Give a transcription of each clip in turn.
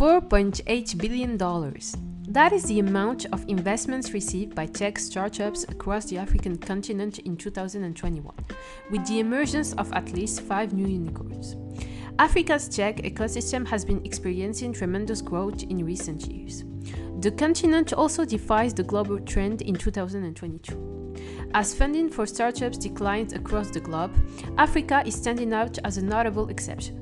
$4.8 billion. That is the amount of investments received by tech startups across the African continent in 2021, with the emergence of at least 5 new unicorns. Africa's tech ecosystem has been experiencing tremendous growth in recent years. The continent also defies the global trend in 2022. As funding for startups declines across the globe, Africa is standing out as a notable exception.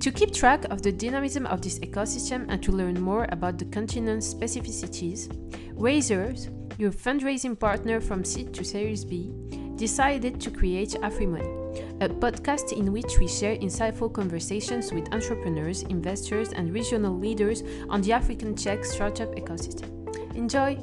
To keep track of the dynamism of this ecosystem and to learn more about the continent's specificities, Raisers, your fundraising partner from Seed to Series B, decided to create AfriMoney, a podcast in which we share insightful conversations with entrepreneurs, investors, and regional leaders on the African tech startup ecosystem. Enjoy!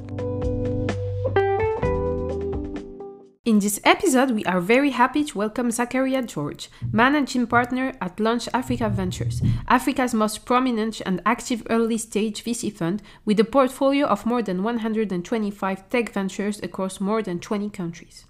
In this episode, we are very happy to welcome Zachariah Georges, Managing Partner at Launch Africa Ventures, Africa's most prominent and active early-stage VC fund with a portfolio of more than 125 tech ventures across more than 20 countries.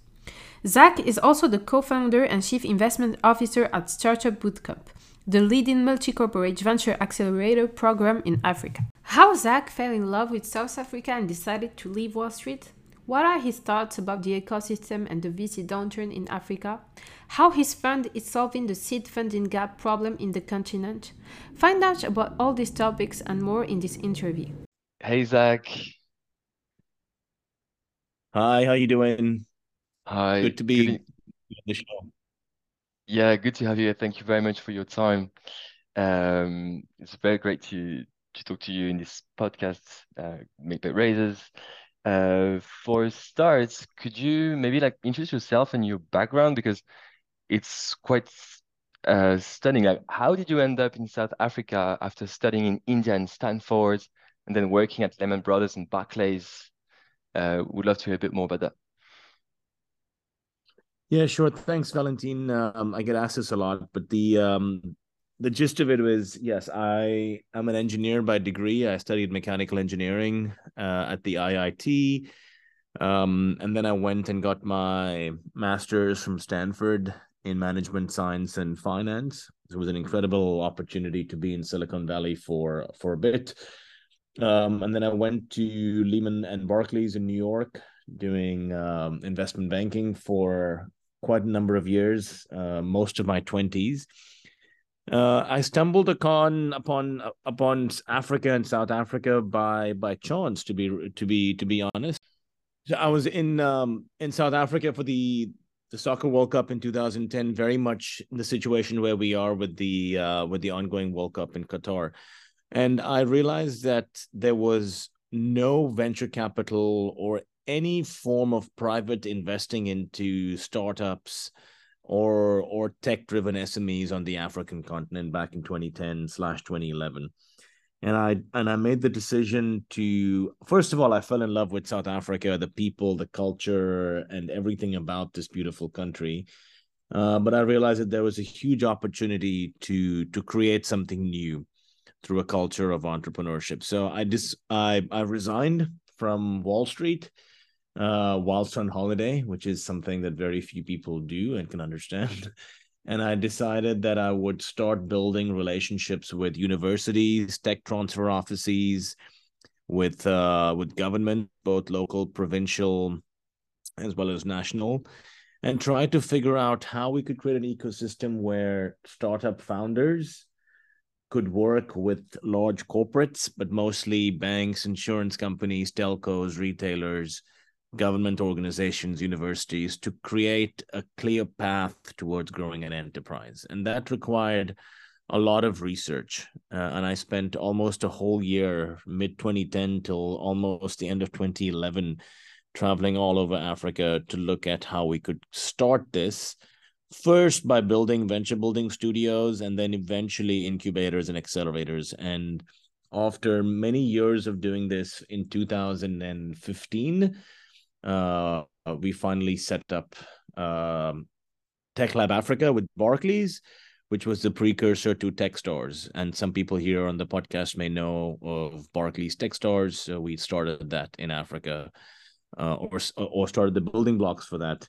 Zach is also the co-founder and Chief Investment Officer at Startupbootcamp, the leading multi-corporate venture accelerator program in Africa. How Zach fell in love with South Africa and decided to leave Wall Street? What are his thoughts about the ecosystem and the VC downturn in Africa? How his fund is solving the seed funding gap problem in the continent? Find out about all these topics and more in this interview. Hey, Zach. Hi, how you doing? Hi. Good to be on the show. Yeah, good to have you. Thank you very much for your time. It's very great to talk to you in this podcast, Made by Raisers. For starts, could you maybe introduce yourself and your background, because it's quite stunning. How did you end up in South Africa after studying in India and Stanford, and then working at Lehman Brothers and Barclays? Would love to hear a bit more about that. Yeah, sure. Thanks, Valentine. I get asked this a lot, but the gist of it was, yes, I am an engineer by degree. I studied mechanical engineering at the IIT. And then I went and got my master's from Stanford in management science and finance. It was an incredible opportunity to be in Silicon Valley for a bit. And then I went to Lehman and Barclays in New York doing investment banking for quite a number of years, most of my 20s. I stumbled upon Africa and South Africa by chance, to be honest. So I was in South Africa for the Soccer World Cup in 2010, very much in the situation where we are with the ongoing World Cup in Qatar, and I realized that there was no venture capital or any form of private investing into startups or tech-driven SMEs on the African continent back in 2010/2011. And I made the decision to, first of all, I fell in love with South Africa, the people, the culture, and everything about this beautiful country. But I realized that there was a huge opportunity to create something new through a culture of entrepreneurship. So I resigned from Wall Street whilst on holiday, which is something that very few people do and can understand. And I decided that I would start building relationships with universities, tech transfer offices, with government, both local, provincial, as well as national, and try to figure out how we could create an ecosystem where startup founders could work with large corporates, but mostly banks, insurance companies, telcos, retailers, government organizations, universities, to create a clear path towards growing an enterprise. And that required a lot of research. And I spent almost a whole year, mid-2010 till almost the end of 2011, traveling all over Africa to look at how we could start this, first by building venture building studios and then eventually incubators and accelerators. And after many years of doing this, in 2015, we finally set up Tech Lab Africa with Barclays, which was the precursor to Techstars. And some people here on the podcast may know of Barclays Techstars. So we started that in Africa, or started the building blocks for that.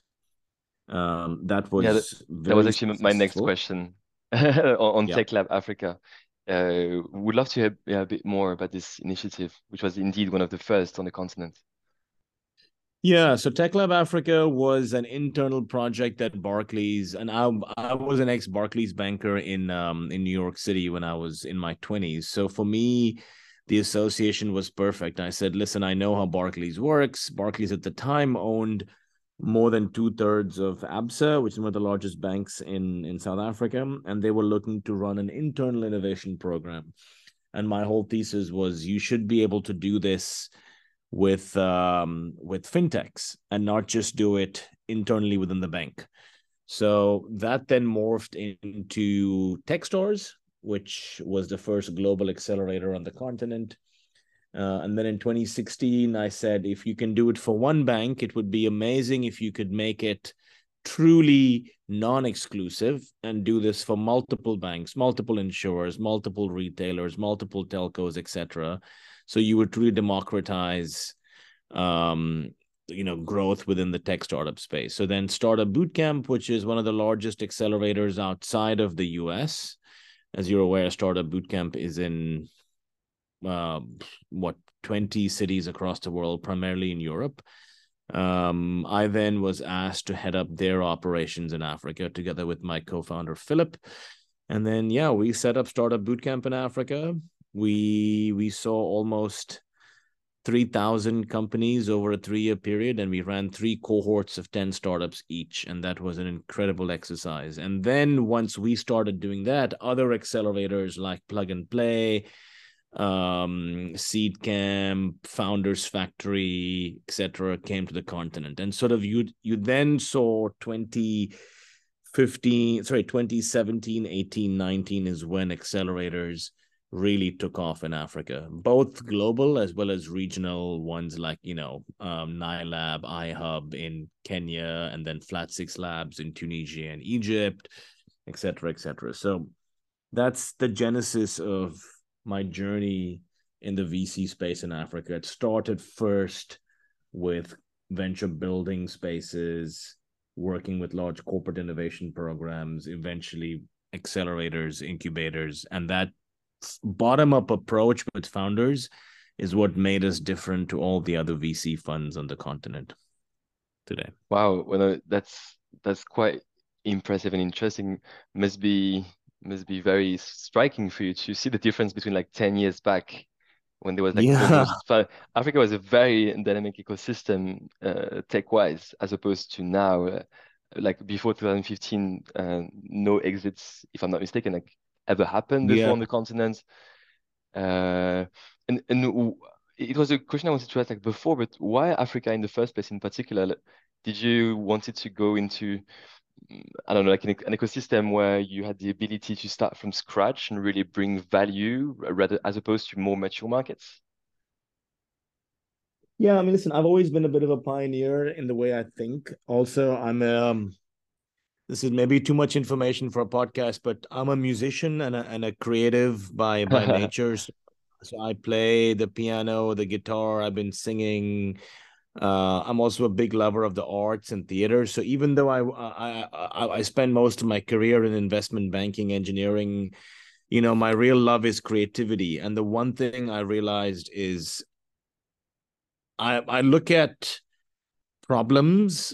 That was actually my next question on Tech Lab Africa. Would love to hear a bit more about this initiative, which was indeed one of the first on the continent. Yeah, so Tech Lab Africa was an internal project at Barclays, and I was an ex-Barclays banker in New York City when I was in my 20s. So for me, the association was perfect. I said, listen, I know how Barclays works. Barclays at the time owned more than 2/3 of ABSA, which is one of the largest banks in South Africa, and they were looking to run an internal innovation program. And my whole thesis was you should be able to do this with fintechs and not just do it internally within the bank. So that then morphed into Techstars, which was the first global accelerator on the continent. And then in 2016, I said, if you can do it for one bank, it would be amazing if you could make it truly non-exclusive and do this for multiple banks, multiple insurers, multiple retailers, multiple telcos, etc. So you would truly democratize, growth within the tech startup space. So then Startupbootcamp, which is one of the largest accelerators outside of the US. As you're aware, Startupbootcamp is in 20 cities across the world, primarily in Europe. I then was asked to head up their operations in Africa together with my co-founder, Philip. And then, we set up Startupbootcamp in Africa. We saw almost 3,000 companies over a 3-year period, and we ran 3 cohorts of 10 startups each, and that was an incredible exercise. And then once we started doing that, other accelerators like Plug and Play, Seedcamp, Founders Factory, etc., came to the continent. And sort of you then saw 2017, 18, 19 is when accelerators really took off in Africa, both global as well as regional ones like, NiLab, iHub in Kenya, and then Flat Six Labs in Tunisia and Egypt, etc., etc. So that's the genesis of my journey in the VC space in Africa. It started first with venture building spaces, working with large corporate innovation programs, eventually accelerators, incubators, and that bottom-up approach with founders is what made us different to all the other VC funds on the continent today. Wow, well, that's quite impressive and interesting. Must be very striking for you to see the difference between 10 years back when there was Africa was a very dynamic ecosystem tech-wise, as opposed to now, before 2015, no exits, if I'm not mistaken, ever happened before on the continent. And it was a question I wanted to ask before, but why Africa in the first place in particular? Did you want it to go into, an ecosystem where you had the ability to start from scratch and really bring value rather as opposed to more mature markets? Yeah, I've always been a bit of a pioneer in the way I think. Also, this is maybe too much information for a podcast, but I'm a musician and a creative by nature. So I play the piano, the guitar. I've been singing. I'm also a big lover of the arts and theater. So even though I spend most of my career in investment banking, engineering, my real love is creativity. And the one thing I realized is I look at problems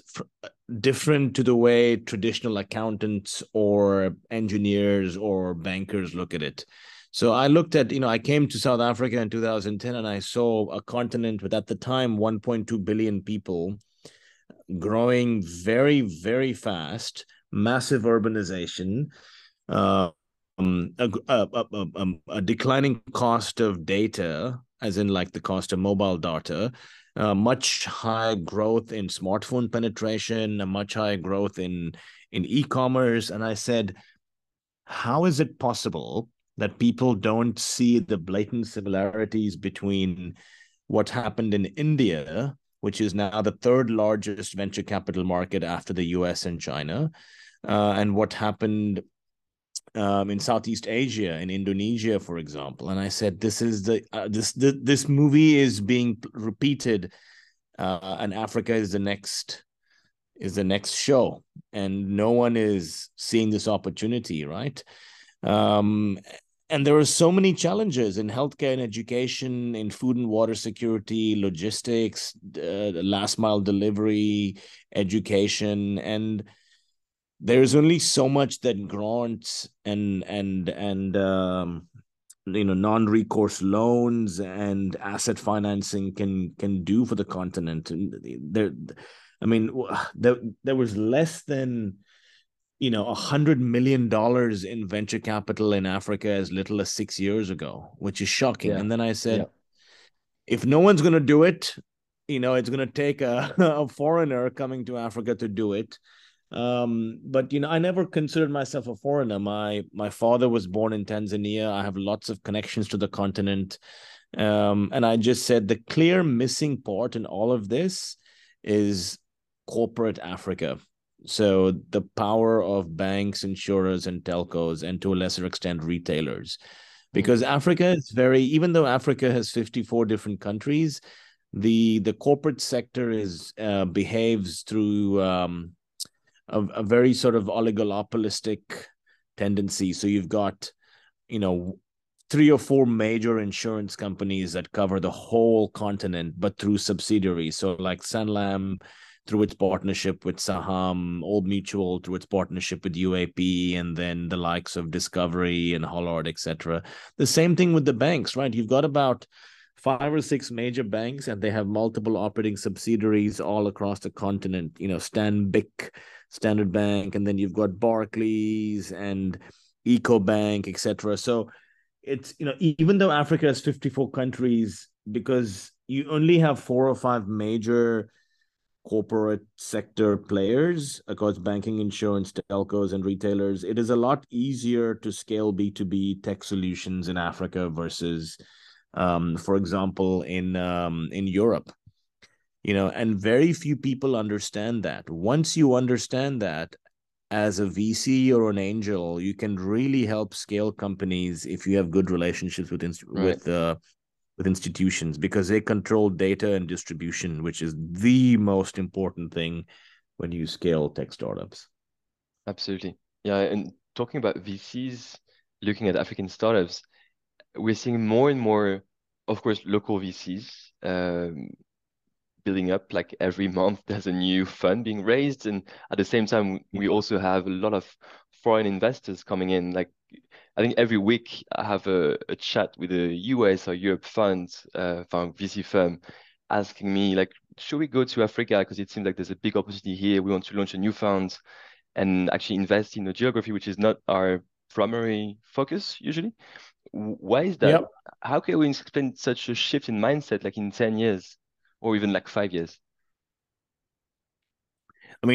different to the way traditional accountants or engineers or bankers look at it. So I looked at, I came to South Africa in 2010 and I saw a continent with at the time 1.2 billion people growing very, very fast, massive urbanization, a declining cost of data, as in the cost of mobile data, much higher growth in smartphone penetration, a much higher growth in e-commerce. And I said, how is it possible that people don't see the blatant similarities between what happened in India, which is now the 3rd largest venture capital market after the US and China, and what happened in Southeast Asia, in Indonesia, for example? And I said, this is this movie is being repeated, and Africa is the next show, and no one is seeing this opportunity, right? And there are so many challenges in healthcare and education, in food and water security, logistics, last mile delivery, education. And there's only so much that grants and non-recourse loans and asset financing can do for the continent. And there was less than $100 million in venture capital in Africa as little as 6 years ago, which is shocking. Yeah. And then I said, if no one's going to do it, it's going to take a foreigner coming to Africa to do it. But I never considered myself a foreigner. My father was born in Tanzania. I have lots of connections to the continent. And I just said the clear missing part in all of this is corporate Africa. So the power of banks, insurers, and telcos, and to a lesser extent, retailers. Because Africa is even though Africa has 54 different countries, the corporate sector behaves through a very sort of oligopolistic tendency. So you've got, 3 or 4 major insurance companies that cover the whole continent, but through subsidiaries. So like Sanlam, through its partnership with Saham, Old Mutual, through its partnership with UAP, and then the likes of Discovery and Hollard, etc. The same thing with the banks, right? You've got about 5 or 6 major banks, and they have multiple operating subsidiaries all across the continent, Stanbic, Standard Bank, and then you've got Barclays and EcoBank, etc. So it's, even though Africa has 54 countries, because you only have 4 or 5 major corporate sector players across banking, insurance, telcos, and retailers, it is a lot easier to scale B2B tech solutions in Africa versus, for example, in Europe. And very few people understand that. Once you understand that, as a VC or an angel, you can really help scale companies if you have good relationships with institutions, because they control data and distribution, which is the most important thing when you scale tech startups. Absolutely. Yeah. And talking about VCs, looking at African startups, we're seeing more and more, of course, local VCs building up. Like every month, there's a new fund being raised. And at the same time, we also have a lot of foreign investors coming in. Like, I think every week I have a chat with a US or Europe fund VC firm asking me, like, should we go to Africa? Because it seems like there's a big opportunity here. We want to launch a new fund and actually invest in a geography which is not our primary focus usually. Why is that? Yep. How can we explain such a shift in mindset, like in 10 years or even like 5 years? The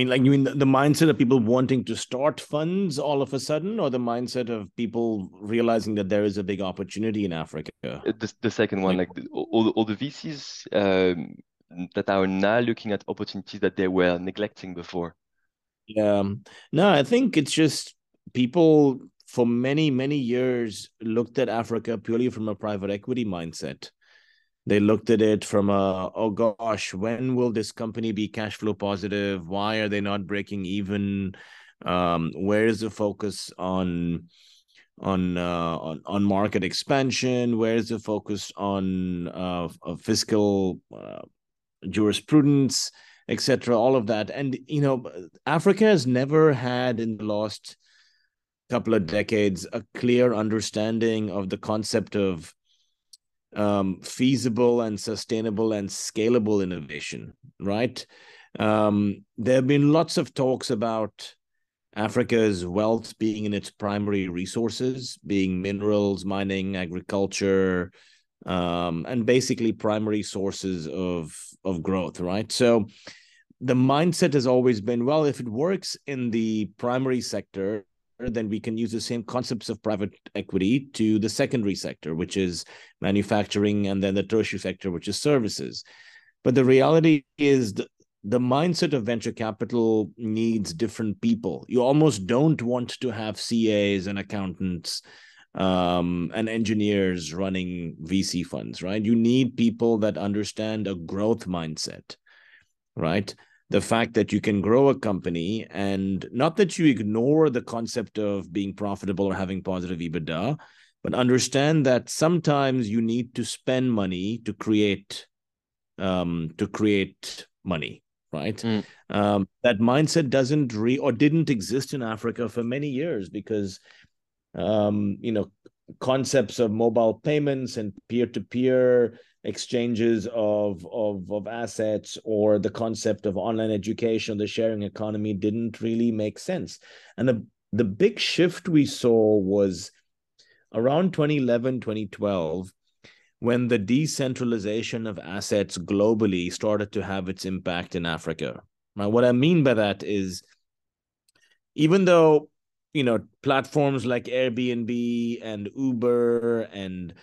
mindset of people wanting to start funds all of a sudden, or the mindset of people realizing that there is a big opportunity in Africa? The second one, all the VCs that are now looking at opportunities that they were neglecting before. Yeah. No, I think it's just people for many, many years looked at Africa purely from a private equity mindset. They looked at it from when will this company be cash flow positive? Why are they not breaking even? Where is the focus on market expansion? Where is the focus on fiscal jurisprudence, etc.? All of that. And, Africa has never had in the last couple of decades a clear understanding of the concept of feasible and sustainable and scalable innovation, right? There have been lots of talks about Africa's wealth being in its primary resources, being minerals, mining, agriculture, and basically primary sources of growth, right? So the mindset has always been, well, if it works in the primary sector, then we can use the same concepts of private equity to the secondary sector, which is manufacturing, and then the tertiary sector, which is services. But the reality is the mindset of venture capital needs different people. You almost don't want to have CAs and accountants and engineers running VC funds, right? You need people that understand a growth mindset, right? The fact that you can grow a company, and not that you ignore the concept of being profitable or having positive EBITDA, But understand that sometimes you need to spend money to create money, right? Mm. That mindset doesn't didn't exist in Africa for many years because, concepts of mobile payments and peer-to-peer exchanges of assets, or the concept of online education, the sharing economy, didn't really make sense. And the big shift we saw was around 2011, 2012, when the decentralization of assets globally started to have its impact in Africa. Now, what I mean by that is, even though platforms like Airbnb and Uber and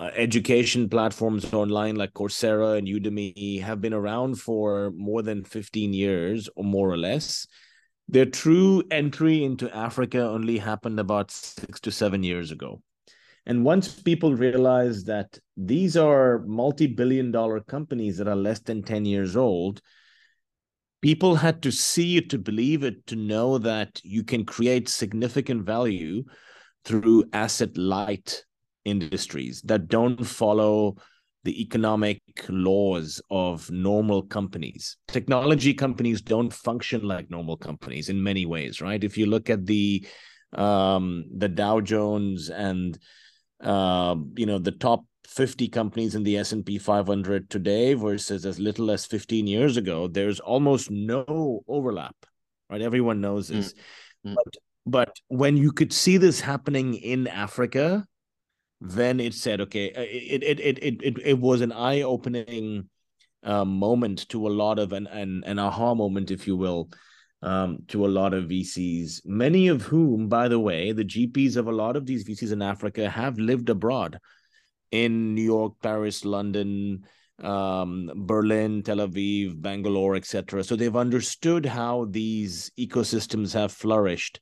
education platforms online like Coursera and Udemy have been around for more than 15 years or more or less, their true entry into Africa only happened about 6 to 7 years ago. And once people realized that these are multi-billion-dollar companies that are less than 10 years old, people had to see it, to believe it, to know that you can create significant value through asset-light industries that don't follow the economic laws of normal companies. Technology companies don't function like normal companies in many ways, right? If you look at the Dow Jones and the top 50 companies in the S&P 500 today versus as little as 15 years ago, there's almost no overlap, right? Everyone knows this. Mm-hmm. But when you could see this happening in Africa, then it said, okay, it was an eye-opening moment to a lot of, an aha moment, if you will, to a lot of VCs, many of whom, by the way, the GPs of a lot of these VCs in Africa have lived abroad, in New York, Paris, London, Berlin, Tel Aviv, Bangalore, etc. So they've understood how these ecosystems have flourished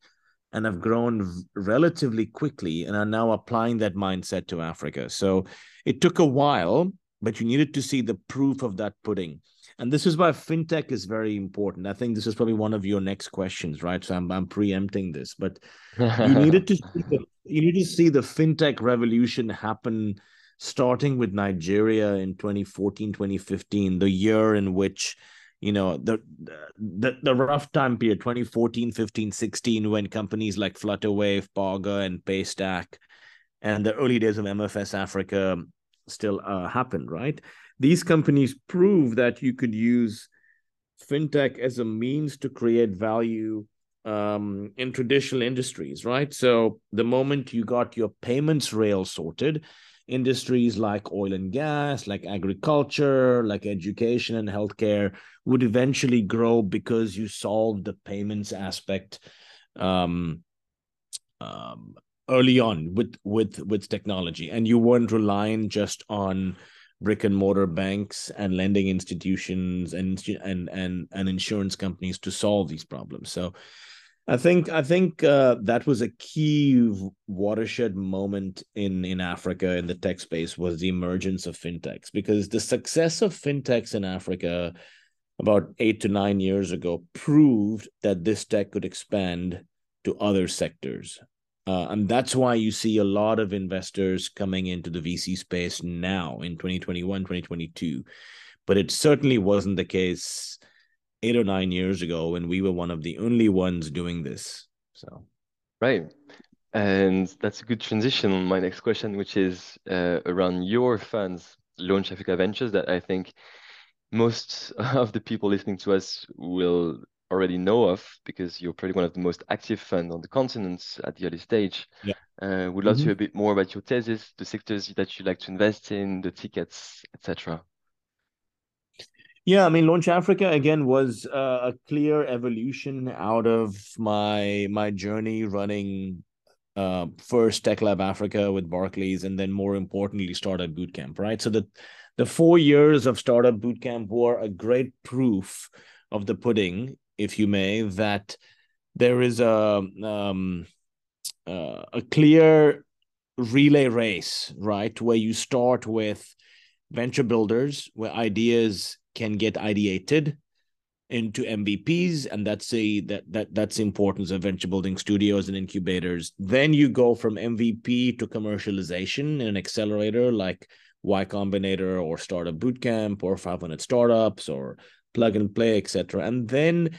and have grown relatively quickly and are now applying that mindset to Africa. So it took a while, but you needed to see the proof of that pudding. And this is why fintech is very important. I think this is probably one of your next questions, right? So I'm preempting this, but you need to see the fintech revolution happen, starting with Nigeria in 2014, 2015, the year in which, the rough time period, 2014, 15, 16, when companies like Flutterwave, Paga, and Paystack, and the early days of MFS Africa still happened, right? These companies prove that you could use fintech as a means to create value in traditional industries, right? So the moment you got your payments rail sorted, industries like oil and gas, like agriculture, like education and healthcare would eventually grow because you solved the payments aspect early on with technology, and you weren't relying just on brick and mortar banks and lending institutions and insurance companies to solve these problems. So I think that was a key watershed moment in Africa in the tech space, was the emergence of fintechs, because the success of fintechs in Africa about 8 to 9 years ago proved that this tech could expand to other sectors. And that's why you see a lot of investors coming into the VC space now in 2021, 2022. But it certainly wasn't the case 8 or 9 years ago when we were one of the only ones doing this. So, right. And that's a good transition on my next question, which is around your funds, Launch Africa Ventures, that I think most of the people listening to us will already know of, because you're probably one of the most active funds on the continent at the early stage. Yeah. Would love to hear a bit more about your thesis, the sectors that you like to invest in, the tickets, etc. Yeah, I mean, Launch Africa, again, was a clear evolution out of my journey running first Tech Lab Africa with Barclays, and then more importantly, Startupbootcamp, right? So the 4 years of Startupbootcamp were a great proof of the pudding, if you may, that there is a clear relay race, right, where you start with venture builders, where ideas can get ideated, into MVPs, and that's the importance of venture building studios and incubators. Then you go from MVP to commercialization in an accelerator like Y Combinator or Startup Bootcamp or 500 Startups or Plug and Play, etc. And then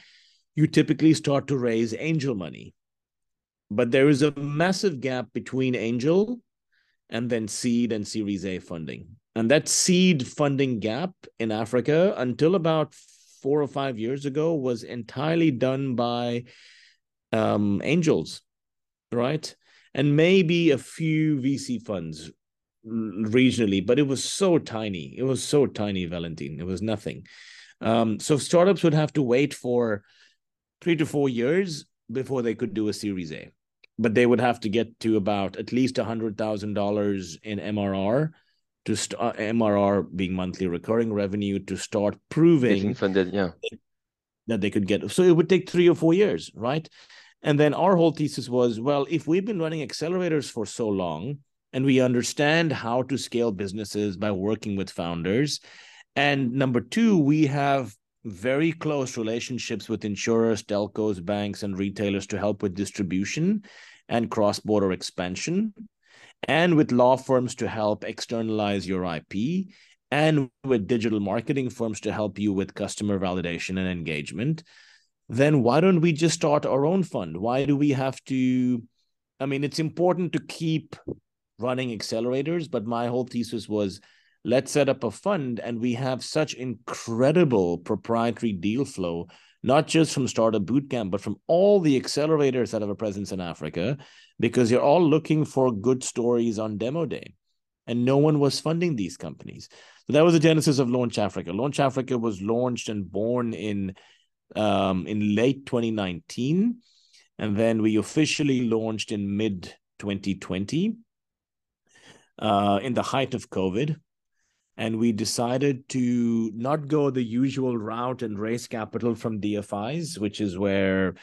you typically start to raise angel money. But there is a massive gap between angel and then seed and Series A funding. And that seed funding gap in Africa until about 4 or 5 years ago was entirely done by angels, right? And maybe a few VC funds regionally, but it was so tiny. It was so tiny, Valentine. It was nothing. So startups would have to wait for 3 to 4 years before they could do a Series A, but they would have to get to about at least $100,000 in MRR to start, MRR being monthly recurring revenue, to start proving funded, yeah, that they could get. So it would take 3 or 4 years, right? And then our whole thesis was, well, if we've been running accelerators for so long and we understand how to scale businesses by working with founders, and number two, we have very close relationships with insurers, telcos, banks, and retailers to help with distribution and cross-border expansion, and with law firms to help externalize your IP, and with digital marketing firms to help you with customer validation and engagement, then why don't we just start our own fund? Why do we have to? I mean, it's important to keep running accelerators, but my whole thesis was, let's set up a fund, and we have such incredible proprietary deal flow, not just from Startup Bootcamp, but from all the accelerators that have a presence in Africa, because you're all looking for good stories on demo day, and no one was funding these companies. So that was the genesis of Launch Africa. Launch Africa was launched and born in late 2019, and then we officially launched in mid-2020 in the height of COVID. And we decided to not go the usual route and raise capital from DFIs, which is where,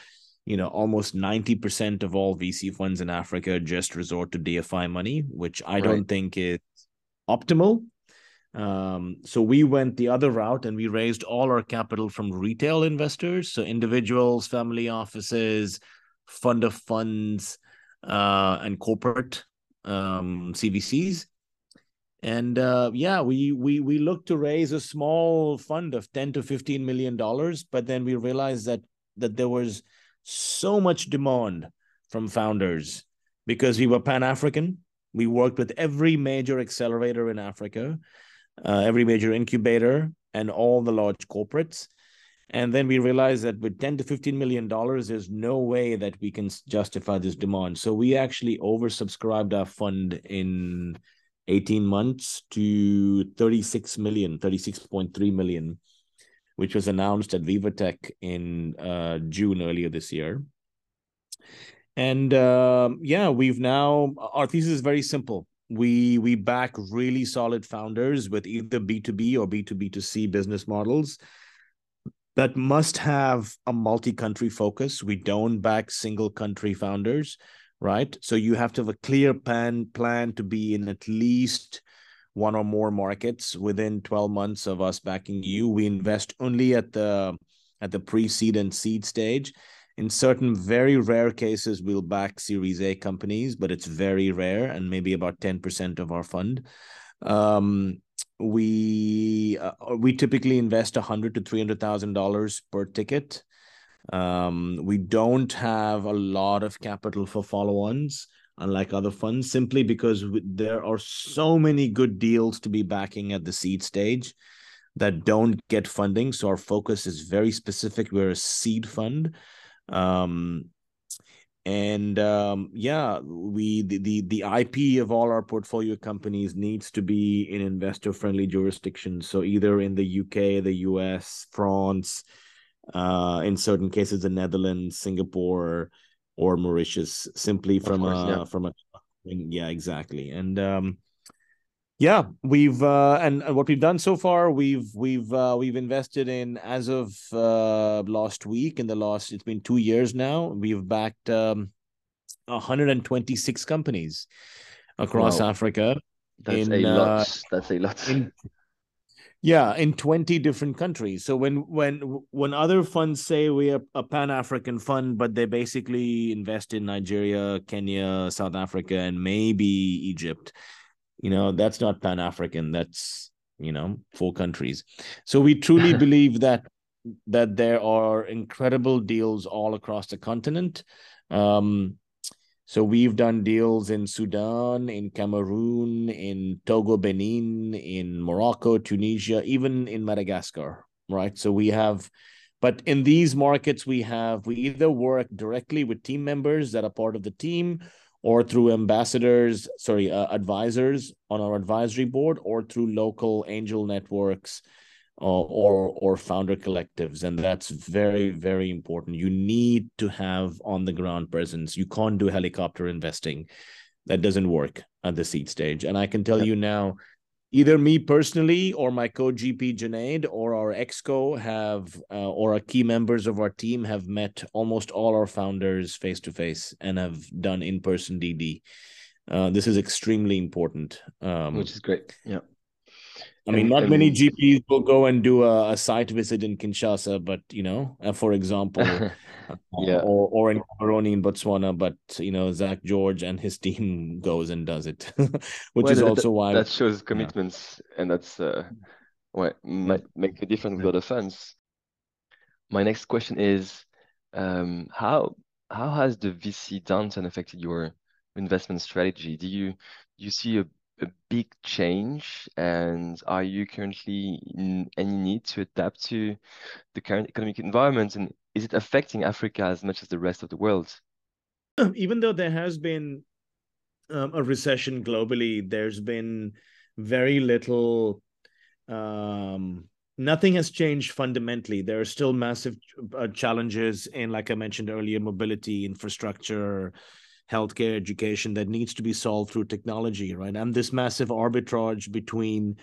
you know, almost 90% of all VC funds in Africa just resort to DFI money, which I don't think is optimal. So we went the other route and we raised all our capital from retail investors, so individuals, family offices, fund of funds, and corporate CVCs. And we looked to raise a small fund of $10 to $15 million, but then we realized that there was so much demand from founders because we were Pan-African. We worked with every major accelerator in Africa, every major incubator, and all the large corporates. And then we realized that with $10 to $15 million, there's no way that we can justify this demand. So we actually oversubscribed our fund in 18 months to 36.3 million, which was announced at VivaTech in June earlier this year. And we've now, our thesis is very simple. We back really solid founders with either B2B or B2B2C business models that must have a multi-country focus. We don't back single country founders. Right? So you have to have a clear plan to be in at least one or more markets within 12 months of us backing you. We invest only at the pre-seed and seed stage. In certain very rare cases, we'll back Series A companies, but it's very rare and maybe about 10% of our fund. We typically invest $100,000 to $300,000 per ticket. We don't have a lot of capital for follow-ons, unlike other funds, simply because there are so many good deals to be backing at the seed stage that don't get funding. So our focus is very specific. We're a seed fund. The IP of all our portfolio companies needs to be in investor-friendly jurisdictions. So either in the UK, the US, France, in certain cases, the Netherlands, Singapore, or Mauritius, simply exactly. And we've and what we've done so far, we've invested in, as of last week, it's been 2 years now, we've backed 126 companies across Africa. That's a lot. Yeah, in 20 different countries. So when other funds say we are a Pan-African fund, but they basically invest in Nigeria, Kenya, South Africa, and maybe Egypt, you know, that's not Pan-African. That's, you know, 4 countries. So we truly believe that there are incredible deals all across the continent. So we've done deals in Sudan, in Cameroon, in Togo, Benin, in Morocco, Tunisia, even in Madagascar, right? So we have, but in these markets we either work directly with team members that are part of the team, or through advisors on our advisory board, or through local angel networks or founder collectives. And that's very, very important. You need to have on the ground presence. You can't do helicopter investing. That doesn't work at the seed stage. And I can tell you now, either me personally or my co-GP Junaid or our exco have, or our key members of our team have met almost all our founders face-to-face and have done in-person DD. This is extremely important. Which is great, yeah. I mean, not many GPs will go and do a site visit in Kinshasa, but, you know, for example, yeah. or in Moroni in Botswana, but, you know, Zach George and his team goes and does it, which is also why. That shows commitments, and that's what might make a difference with other funds. My next question is, how has the VC downturn affected your investment strategy? Do you see a big change, and are you currently in any need to adapt to the current economic environment, and is it affecting Africa as much as the rest of the world? Even though there has been a recession globally, there's been very little, nothing has changed fundamentally. There are still massive challenges in, like I mentioned earlier, mobility, infrastructure, healthcare, education, that needs to be solved through technology, right? And this massive arbitrage between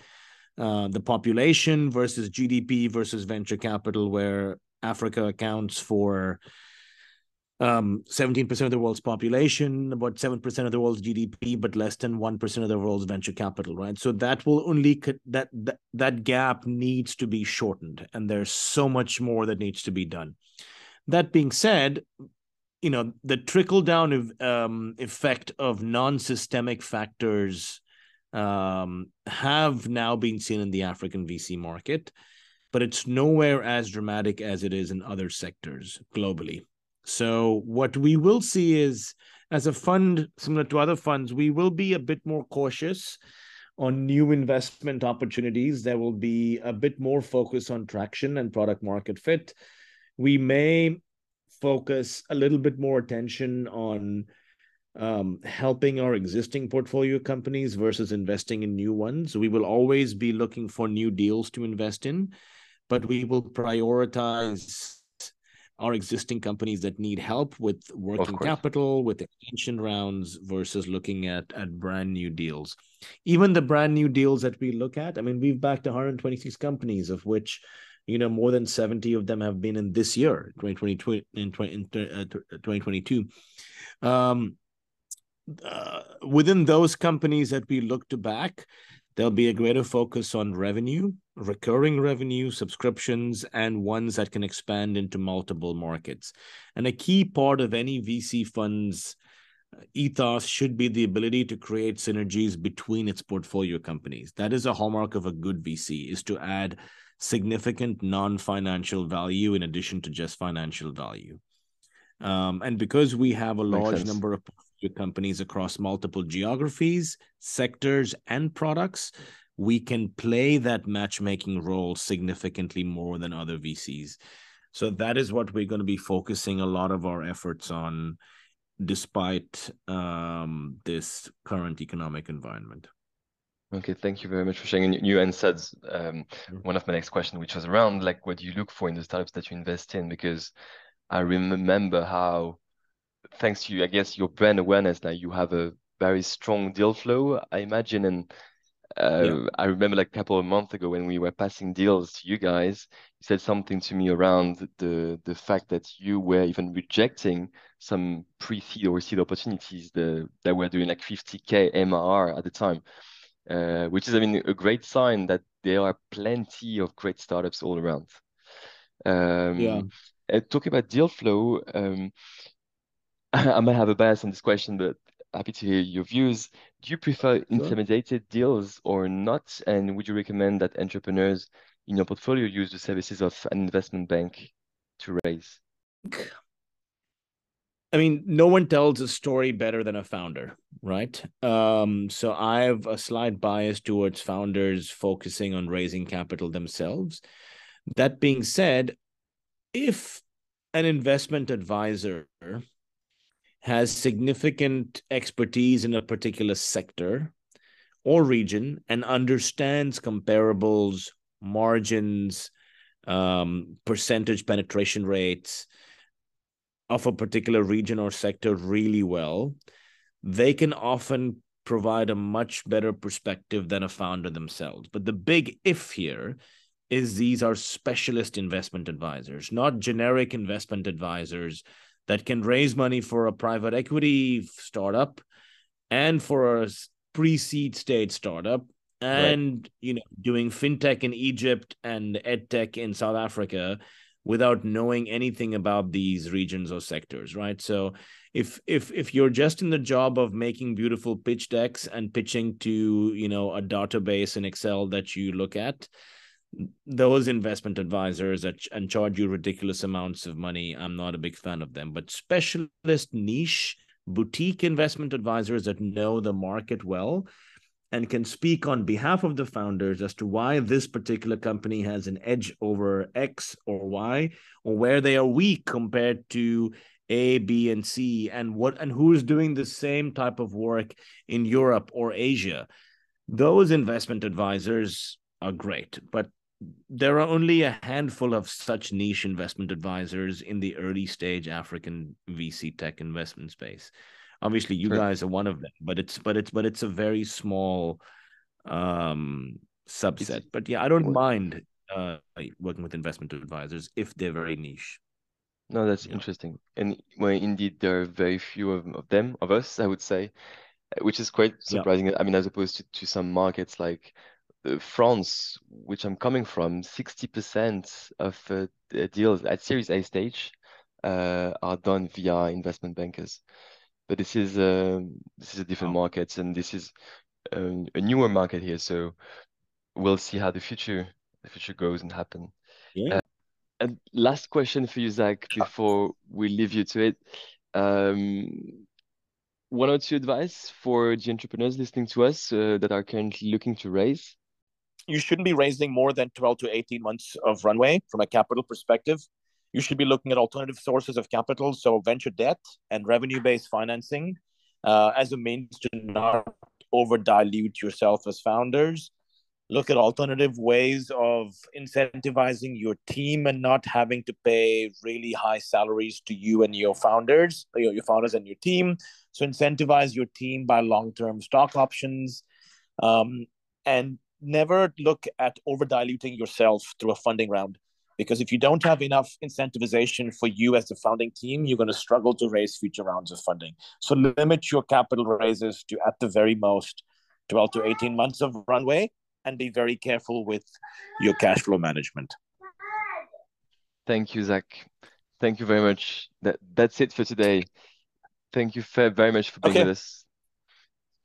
the population versus GDP versus venture capital, where Africa accounts for 17% of the world's population, about 7% of the world's GDP, but less than 1% of the world's venture capital, right? So that will only, that gap needs to be shortened, and there's so much more that needs to be done. That being said, you know, the trickle-down effect of non-systemic factors have now been seen in the African VC market, but it's nowhere as dramatic as it is in other sectors globally. So what we will see is, as a fund, similar to other funds, we will be a bit more cautious on new investment opportunities. There will be a bit more focus on traction and product market fit. We may focus a little bit more attention on helping our existing portfolio companies versus investing in new ones. We will always be looking for new deals to invest in, but we will prioritize our existing companies that need help with working capital, with expansion rounds, versus looking at brand new deals. Even the brand new deals that we look at, I mean, we've backed 126 companies, of which, you know, more than 70 of them have been in this year, 2022, in 2022. Within those companies that we look to back, there'll be a greater focus on revenue, recurring revenue, subscriptions, and ones that can expand into multiple markets. And a key part of any VC fund's ethos should be the ability to create synergies between its portfolio companies. That is a hallmark of a good VC, is to add significant non-financial value in addition to just financial value. And because we have a large number of companies across multiple geographies, sectors, and products, we can play that matchmaking role significantly more than other VCs. So that is what we're going to be focusing a lot of our efforts on, despite this current economic environment. Okay, thank you very much for sharing. And you answered one of my next questions, which was around like what you look for in the startups that you invest in, because I remember how, thanks to you, I guess, your brand awareness now, you have a very strong deal flow, I imagine. And I remember like a couple of months ago when we were passing deals to you guys, you said something to me around the fact that you were even rejecting some pre-seed or seed opportunities that were doing like 50K MRR at the time. Which is, I mean, a great sign that there are plenty of great startups all around. Talking about deal flow, I might have a bias on this question, but happy to hear your views. Do you prefer intermediated deals or not? And would you recommend that entrepreneurs in your portfolio use the services of an investment bank to raise? I mean, no one tells a story better than a founder, right? So I have a slight bias towards founders focusing on raising capital themselves. That being said, if an investment advisor has significant expertise in a particular sector or region and understands comparables, margins, percentage penetration rates of a particular region or sector really well, they can often provide a much better perspective than a founder themselves. But the big if here is these are specialist investment advisors, not generic investment advisors that can raise money for a private equity startup and for a pre-seed stage startup and you know, doing fintech in Egypt and edtech in South Africa without knowing anything about these regions or sectors, right? So if you're just in the job of making beautiful pitch decks and pitching to, you know, a database in Excel that you look at, those investment advisors that and charge you ridiculous amounts of money, I'm not a big fan of them. But specialist niche boutique investment advisors that know the market well and can speak on behalf of the founders as to why this particular company has an edge over X or Y, or where they are weak compared to A, B, and C, and what and who's doing the same type of work in Europe or Asia. Those investment advisors are great, but there are only a handful of such niche investment advisors in the early stage African VC tech investment space. Obviously, you guys are one of them, but it's a very small subset. But yeah, I don't mind working with investment advisors if they're very niche. No, that's interesting. And well, indeed, there are very few of us, I would say, which is quite surprising. Yeah. I mean, as opposed to some markets like France, which I'm coming from, 60% of deals at Series A stage are done via investment bankers. But this is a different market, and this is a newer market here. So we'll see how the future goes and happen. Yeah. And last question for you, Zach, before we leave you to it. One or two advice for the entrepreneurs listening to us that are currently looking to raise. You shouldn't be raising more than 12 to 18 months of runway from a capital perspective. You should be looking at alternative sources of capital, so venture debt and revenue-based financing as a means to not over-dilute yourself as founders. Look at alternative ways of incentivizing your team and not having to pay really high salaries to you and your founders and your team. So incentivize your team by long-term stock options, and never look at over-diluting yourself through a funding round. Because if you don't have enough incentivization for you as the founding team, you're going to struggle to raise future rounds of funding. So limit your capital raises to, at the very most, 12 to 18 months of runway, and be very careful with your cash flow management. Thank you, Zach. Thank you very much. That's it for today. Thank you very much for being with us.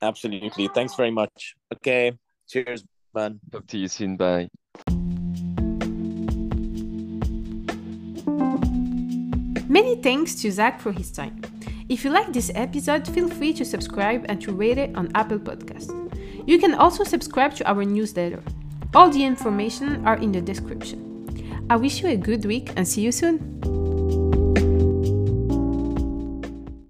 Absolutely. Thanks very much. Okay. Cheers, man. Talk to you soon. Bye. Many thanks to Zach for his time. If you like this episode, feel free to subscribe and to rate it on Apple Podcasts. You can also subscribe to our newsletter. All the information are in the description. I wish you a good week and see you soon.